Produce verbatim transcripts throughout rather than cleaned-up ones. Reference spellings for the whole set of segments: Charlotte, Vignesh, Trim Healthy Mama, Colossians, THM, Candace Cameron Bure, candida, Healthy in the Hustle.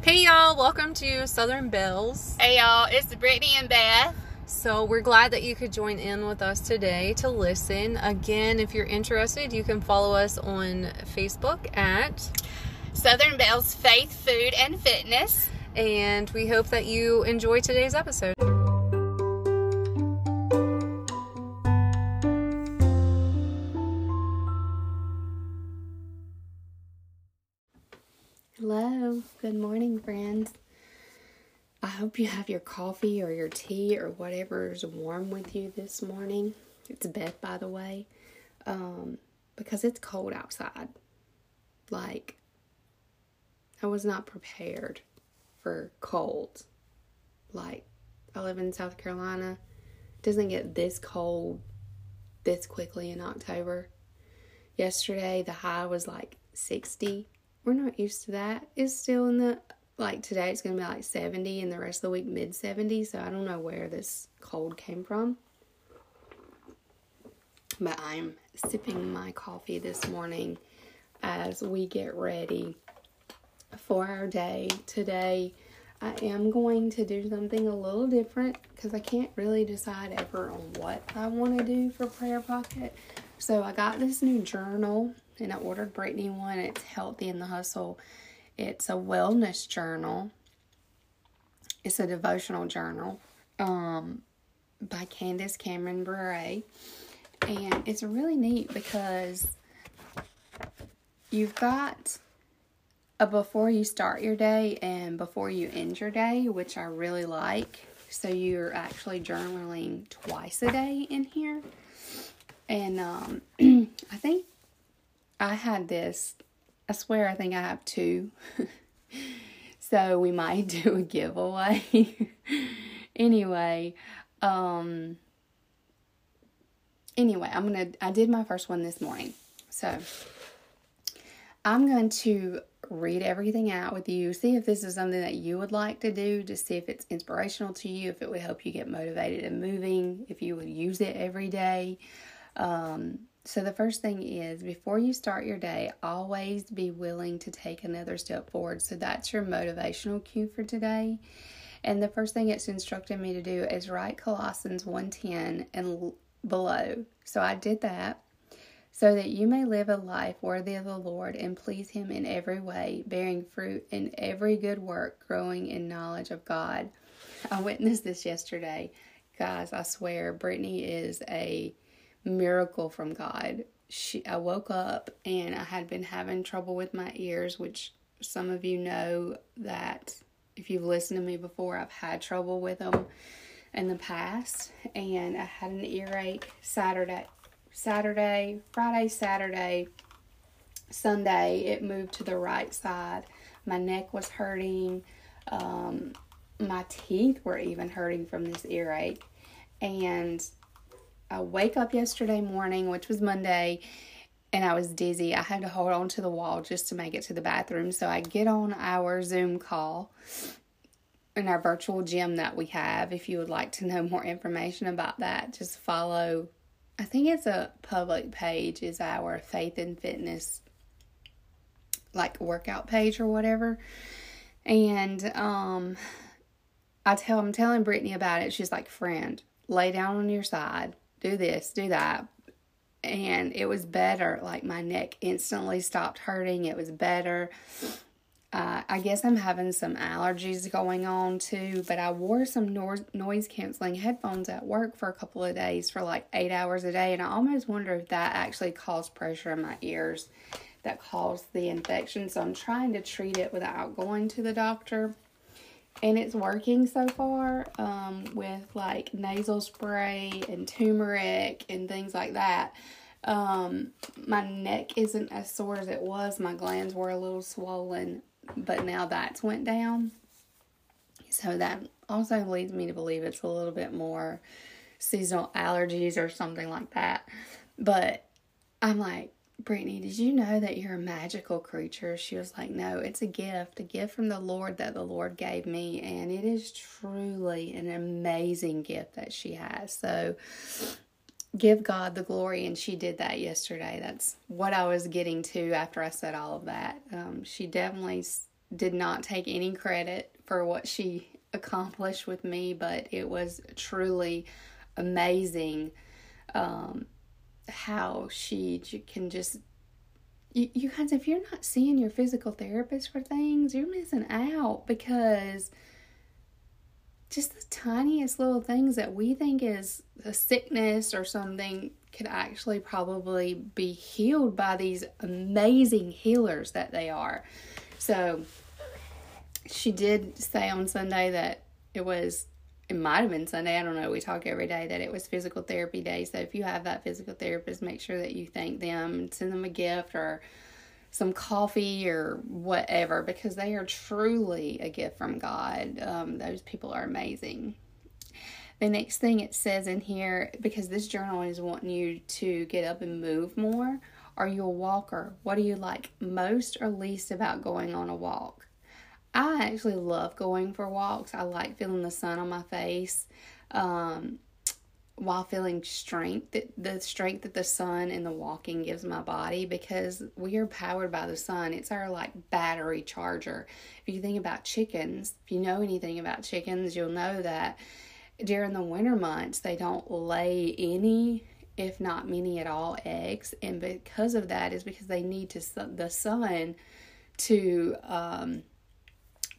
Hey y'all, welcome to Southern Bells. Hey y'all, it's Brittany and Beth. So we're glad that you could join in with us today to listen. Again, if you're interested, you can follow us on Facebook at Southern Bells Faith, Food, and Fitness. And we hope that you enjoy today's episode. Hello, good morning, friends. I hope you have your coffee or your tea or whatever's warm with you this morning. It's Beth, by the way, um, because it's cold outside. Like, I was not prepared for cold. Like, I live in South Carolina. It doesn't get this cold this quickly in October. Yesterday, the high was like sixty. We're not used to that. It's still in the, like today it's going to be like seventy and the rest of the week mid seventies. So I don't know where this cold came from. But I'm sipping my coffee this morning as we get ready for our day. Today I am going to do something a little different because I can't really decide ever on what I want to do for Prayer Pocket. So I got this new journal. And I ordered Brittany one. It's Healthy in the Hustle. It's a wellness journal. It's a devotional journal um, by Candace Cameron Bure. And it's really neat because you've got a before you start your day and before you end your day, which I really like. So you're actually journaling twice a day in here. And um, I think I had this, I swear I think I have two, so we might do a giveaway. anyway, um, anyway, I'm going to, I did my first one this morning, so I'm going to read everything out with you, see if this is something that you would like to do, just see if it's inspirational to you, if it would help you get motivated and moving, if you would use it every day. um, So the first thing is, before you start your day, always be willing to take another step forward. So that's your motivational cue for today. And the first thing it's instructed me to do is write Colossians one ten and below. So I did that. So that you may live a life worthy of the Lord and please Him in every way, bearing fruit in every good work, growing in knowledge of God. I witnessed this yesterday. Guys, I swear, Brittany is a miracle from God. She, I woke up and I had been having trouble with my ears, which some of you know that if you've listened to me before, I've had trouble with them in the past. And I had an earache Saturday, Saturday, Friday, Saturday, Sunday. It moved to the right side. My neck was hurting. Um, my teeth were even hurting from this earache. And I wake up yesterday morning, which was Monday, and I was dizzy. I had to hold on to the wall just to make it to the bathroom. So I get on our Zoom call in our virtual gym that we have. If you would like to know more information about that, just follow. I think it's a public page, is our Faith and Fitness, like, workout page or whatever. And um, I tell, I'm telling Brittany about it. She's like, friend, lay down on your side. Do this, do that. And it was better. Like, my neck instantly stopped hurting. It was better. Uh, I guess I'm having some allergies going on too, but I wore some noise, noise canceling headphones at work for a couple of days for like eight hours a day. And I almost wonder if that actually caused pressure in my ears that caused the infection. So I'm trying to treat it without going to the doctor. And it's working so far um, with like nasal spray and turmeric and things like that. Um, my neck isn't as sore as it was. My glands were a little swollen, but now that's went down. So that also leads me to believe it's a little bit more seasonal allergies or something like that. But I'm like, Brittany, did you know that you're a magical creature? She was like, no, it's a gift, a gift from the Lord that the Lord gave me. And it is truly an amazing gift that she has. So give God the glory. And she did that yesterday. That's what I was getting to after I said all of that. Um, she definitely did not take any credit for what she accomplished with me, but it was truly amazing um, how she can just, you, you guys, if you're not seeing your physical therapist for things, you're missing out, because just the tiniest little things that we think is a sickness or something could actually probably be healed by these amazing healers that they are. So she did say on Sunday that it was, it might have been Sunday, I don't know, we talk every day, that it was physical therapy day. So if you have that physical therapist, make sure that you thank them and send them a gift or some coffee or whatever, because they are truly a gift from God. Um, those people are amazing. The next thing it says in here, because this journal is wanting you to get up and move more. Are you a walker? What do you like most or least about going on a walk? I actually love going for walks. I like feeling the sun on my face, um, while feeling strength, the strength that the sun and the walking gives my body, because we are powered by the sun. It's our like battery charger. If you think about chickens, if you know anything about chickens, you'll know that during the winter months, they don't lay any, if not many at all, eggs. And because of that is because they need to the sun to um,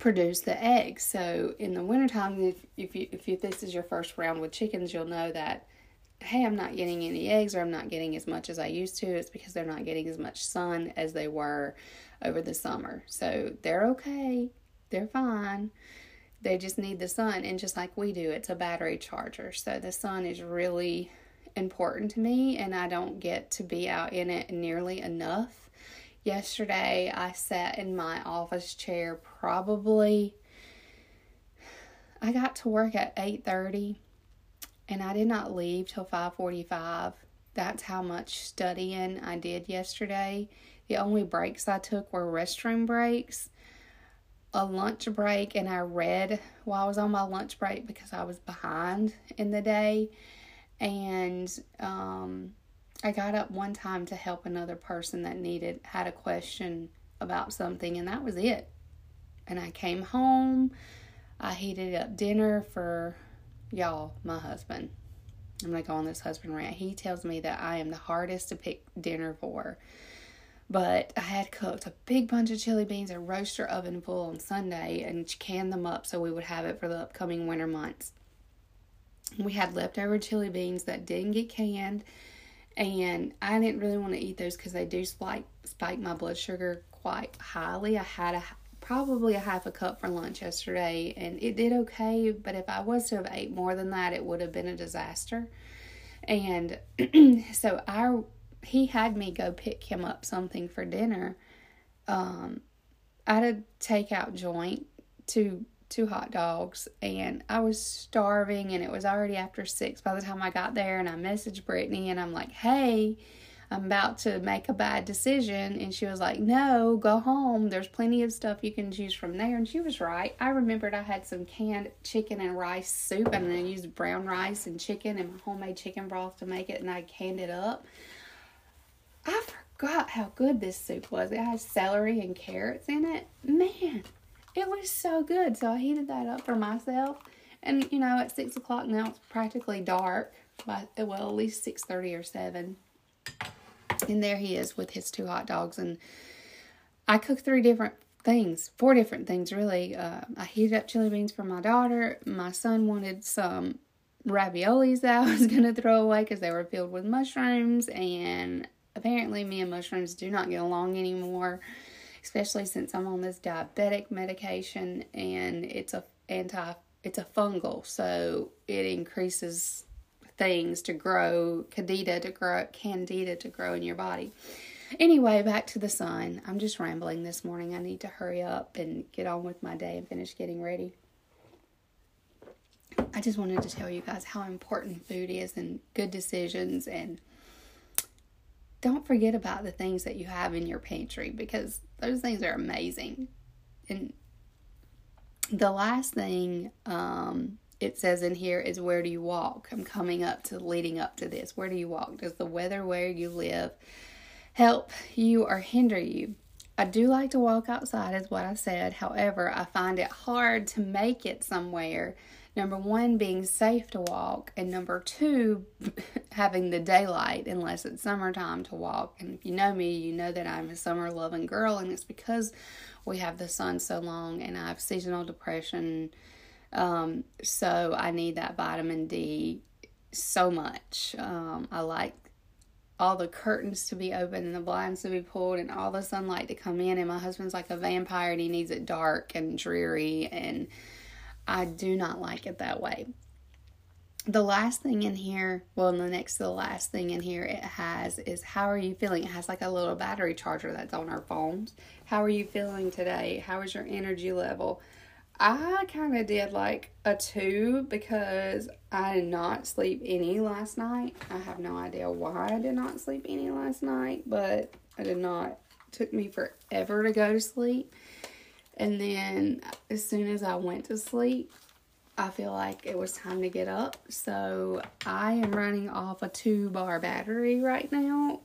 produce the eggs. So in the wintertime, if if, you, if you, this is your first round with chickens, you'll know that, hey, I'm not getting any eggs, or I'm not getting as much as I used to. It's because they're not getting as much sun as they were over the summer. So they're okay. They're fine. They just need the sun. And just like we do, it's a battery charger. So the sun is really important to me, and I don't get to be out in it nearly enough. Yesterday, I sat in my office chair probably, I got to work at eight thirty, and I did not leave till five forty-five. That's how much studying I did yesterday. The only breaks I took were restroom breaks, a lunch break, and I read while I was on my lunch break because I was behind in the day. And um, I got up one time to help another person that needed, had a question about something, and that was it. And I came home, I heated up dinner for, y'all, my husband. I'm going to go on this husband rant. He tells me that I am the hardest to pick dinner for. But I had cooked a big bunch of chili beans and roast your oven full on Sunday and canned them up so we would have it for the upcoming winter months. We had leftover chili beans that didn't get canned, and I didn't really want to eat those because they do spike, spike my blood sugar quite highly. I had a, probably a half a cup for lunch yesterday, and it did okay, but if I was to have ate more than that, it would have been a disaster. And so I, he had me go pick him up something for dinner. Um, I had a takeout joint to two hot dogs, and I was starving, and it was already after six by the time I got there. And I messaged Brittany and I'm like, hey, I'm about to make a bad decision. And she was like, no, go home. There's plenty of stuff you can choose from there. And she was right. I remembered I had some canned chicken and rice soup, and I used brown rice and chicken and homemade chicken broth to make it, and I canned it up. I forgot how good this soup was. It has celery and carrots in it. Man, it was so good. So I heated that up for myself. And, you know, at six o'clock now, it's practically dark. By, well, at least six thirty or seven. And there he is with his two hot dogs. And I cooked three different things. Four different things, really. Uh, I heated up chili beans for my daughter. My son wanted some raviolis that I was going to throw away because they were filled with mushrooms. And apparently, me and mushrooms do not get along anymore, especially since I'm on this diabetic medication, and it's a anti, it's a fungal, so it increases things to grow, candida to grow, candida to grow in your body. Anyway, back to the sun. I'm just rambling this morning. I need to hurry up and get on with my day and finish getting ready. I just wanted to tell you guys how important food is and good decisions, and don't forget about the things that you have in your pantry, because those things are amazing. And the last thing um, it says in here is, where do you walk? I'm coming up to leading up to this. Where do you walk? Does the weather where you live help you or hinder you? I do like to walk outside, is what I said. However, I find it hard to make it somewhere. Number one, being safe to walk. And number two, having the daylight, unless it's summertime, to walk. And if you know me, you know that I'm a summer-loving girl. And it's because we have the sun so long and I have seasonal depression. Um, so I need that vitamin D so much. Um, I like all the curtains to be open and the blinds to be pulled and all the sunlight to come in. And my husband's like a vampire and he needs it dark and dreary, and I do not like it that way. The last thing in here, well, the next to the last thing in here it has is, how are you feeling? It has like a little battery charger that's on our phones. How are you feeling today? How is your energy level? I kind of did like a two because I did not sleep any last night. I have no idea why I did not sleep any last night, but I did not. It took me forever to go to sleep. And then as soon as I went to sleep, I feel like it was time to get up. So I am running off a two bar battery right now.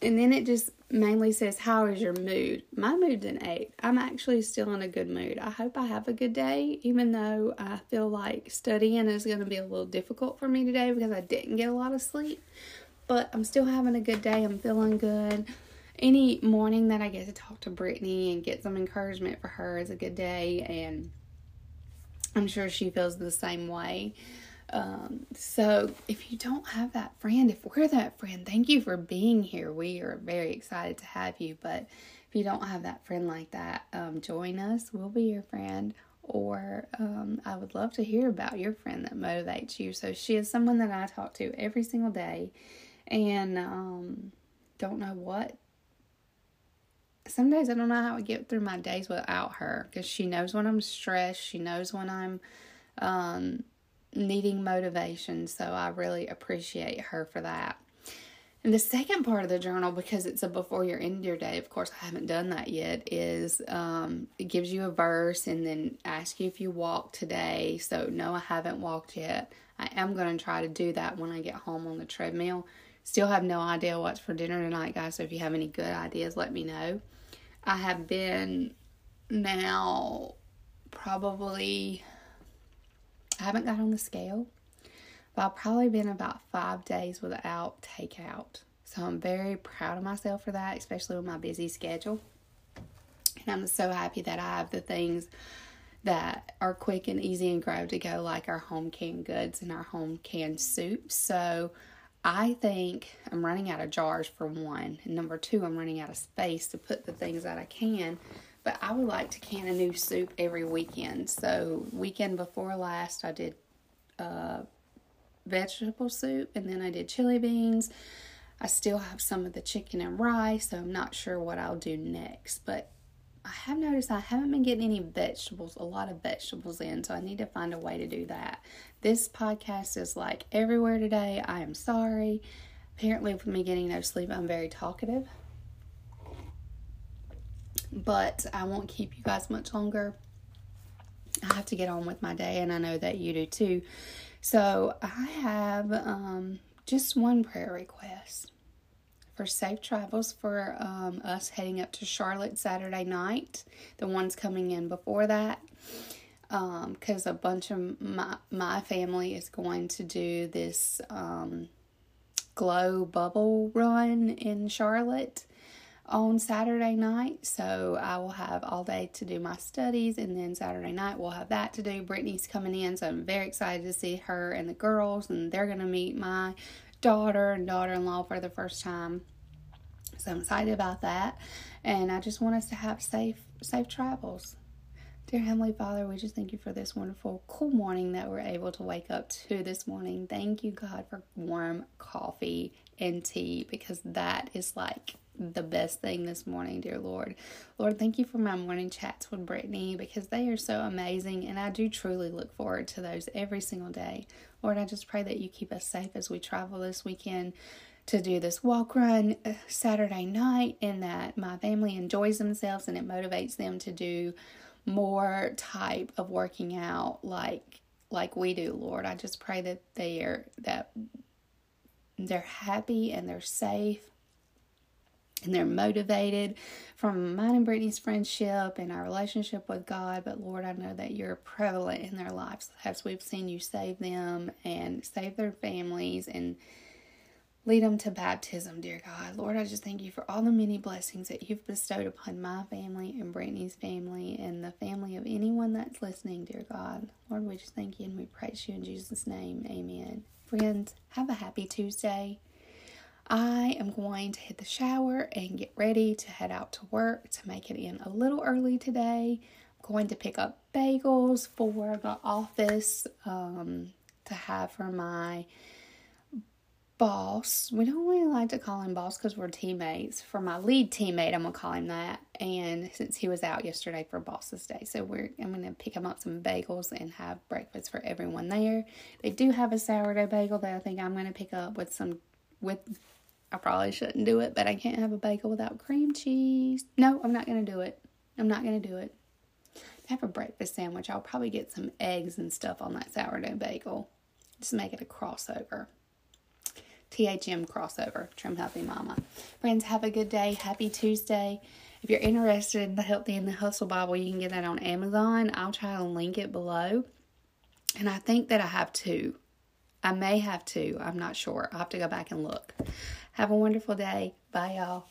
And then it just mainly says, how is your mood? My mood's an eight. I'm actually still in a good mood. I hope I have a good day, even though I feel like studying is going to be a little difficult for me today because I didn't get a lot of sleep. But I'm still having a good day. I'm feeling good. Any morning that I get to talk to Brittany and get some encouragement for her is a good day, and I'm sure she feels the same way. Um, so if you don't have that friend, if we're that friend, thank you for being here. We are very excited to have you, but if you don't have that friend like that, um, join us. We'll be your friend, or um, I would love to hear about your friend that motivates you. So she is someone that I talk to every single day, and um, don't know what. Some days I don't know how I get through my days without her, because she knows when I'm stressed. She knows when I'm um, needing motivation. So I really appreciate her for that. And the second part of the journal, because it's a before your end your day, of course I haven't done that yet, is um, it gives you a verse and then asks you if you walked today. So no, I haven't walked yet. I am going to try to do that when I get home on the treadmill. Still have no idea what's for dinner tonight, guys. So if you have any good ideas, let me know. I have been now probably, I haven't got on the scale, but I've probably been about five days without takeout. So I'm very proud of myself for that, especially with my busy schedule. And I'm so happy that I have the things that are quick and easy and grab to go, like our home canned goods and our home canned soup. So I think I'm running out of jars, for one. And number two, I'm running out of space to put the things that I can. But I would like to can a new soup every weekend. So weekend before last, I did uh, vegetable soup. And then I did chili beans. I still have some of the chicken and rice. So I'm not sure what I'll do next. But I have noticed I haven't been getting any vegetables, a lot of vegetables in, so I need to find a way to do that. This podcast is like everywhere today. I am sorry. Apparently with me getting no sleep, I'm very talkative. But I won't keep you guys much longer. I have to get on with my day, and I know that you do too. So I have um, just one prayer request. For safe travels for um, us heading up to Charlotte Saturday night. The ones coming in before that. Because um, a bunch of my, my family is going to do this um, glow bubble run in Charlotte on Saturday night. So I will have all day to do my studies. And then Saturday night we'll have that to do. Brittany's coming in, so I'm very excited to see her and the girls. And they're going to meet my daughter and daughter-in-law for the first time, so I'm excited about that. And I just want us to have safe safe travels. Dear Heavenly Father, we just thank you for this wonderful cool morning that we're able to wake up to this morning. Thank you, God, for warm coffee and tea, because that is like the best thing this morning. Dear Lord Lord, thank you for my morning chats with Brittany, because they are so amazing, and I do truly look forward to those every single day. Lord, I just pray that you keep us safe as we travel this weekend to do this walk run Saturday night, and that my family enjoys themselves and it motivates them to do more type of working out like like we do. Lord, I just pray that they're that they're happy and they're safe and they're motivated from mine and Brittany's friendship and our relationship with God. But Lord, I know that you're prevalent in their lives as we've seen you save them and save their families and lead them to baptism, dear God. Lord, I just thank you for all the many blessings that you've bestowed upon my family and Brittany's family and the family of anyone that's listening, dear God. Lord, we just thank you and we praise you in Jesus' name. Amen. Friends, have a happy Tuesday. I am going to hit the shower and get ready to head out to work to make it in a little early today. I'm going to pick up bagels for the office um, to have for my boss. We don't really like to call him boss because we're teammates. For my lead teammate, I'm gonna call him that. And since he was out yesterday for Boss's Day, so we're I'm gonna pick him up some bagels and have breakfast for everyone there. They do have a sourdough bagel that I think I'm gonna pick up with some with. I probably shouldn't do it, but I can't have a bagel without cream cheese. No, I'm not gonna do it. I'm not gonna do it. To have a breakfast sandwich, I'll probably get some eggs and stuff on that sourdough bagel. Just make it a crossover. T H M crossover, Trim Healthy Mama. Friends, have a good day. Happy Tuesday. If you're interested in the Healthy in the Hustle Bible, you can get that on Amazon. I'll try to link it below. And I think that I have two. I may have two. I'm not sure. I'll have to go back and look. Have a wonderful day. Bye, y'all.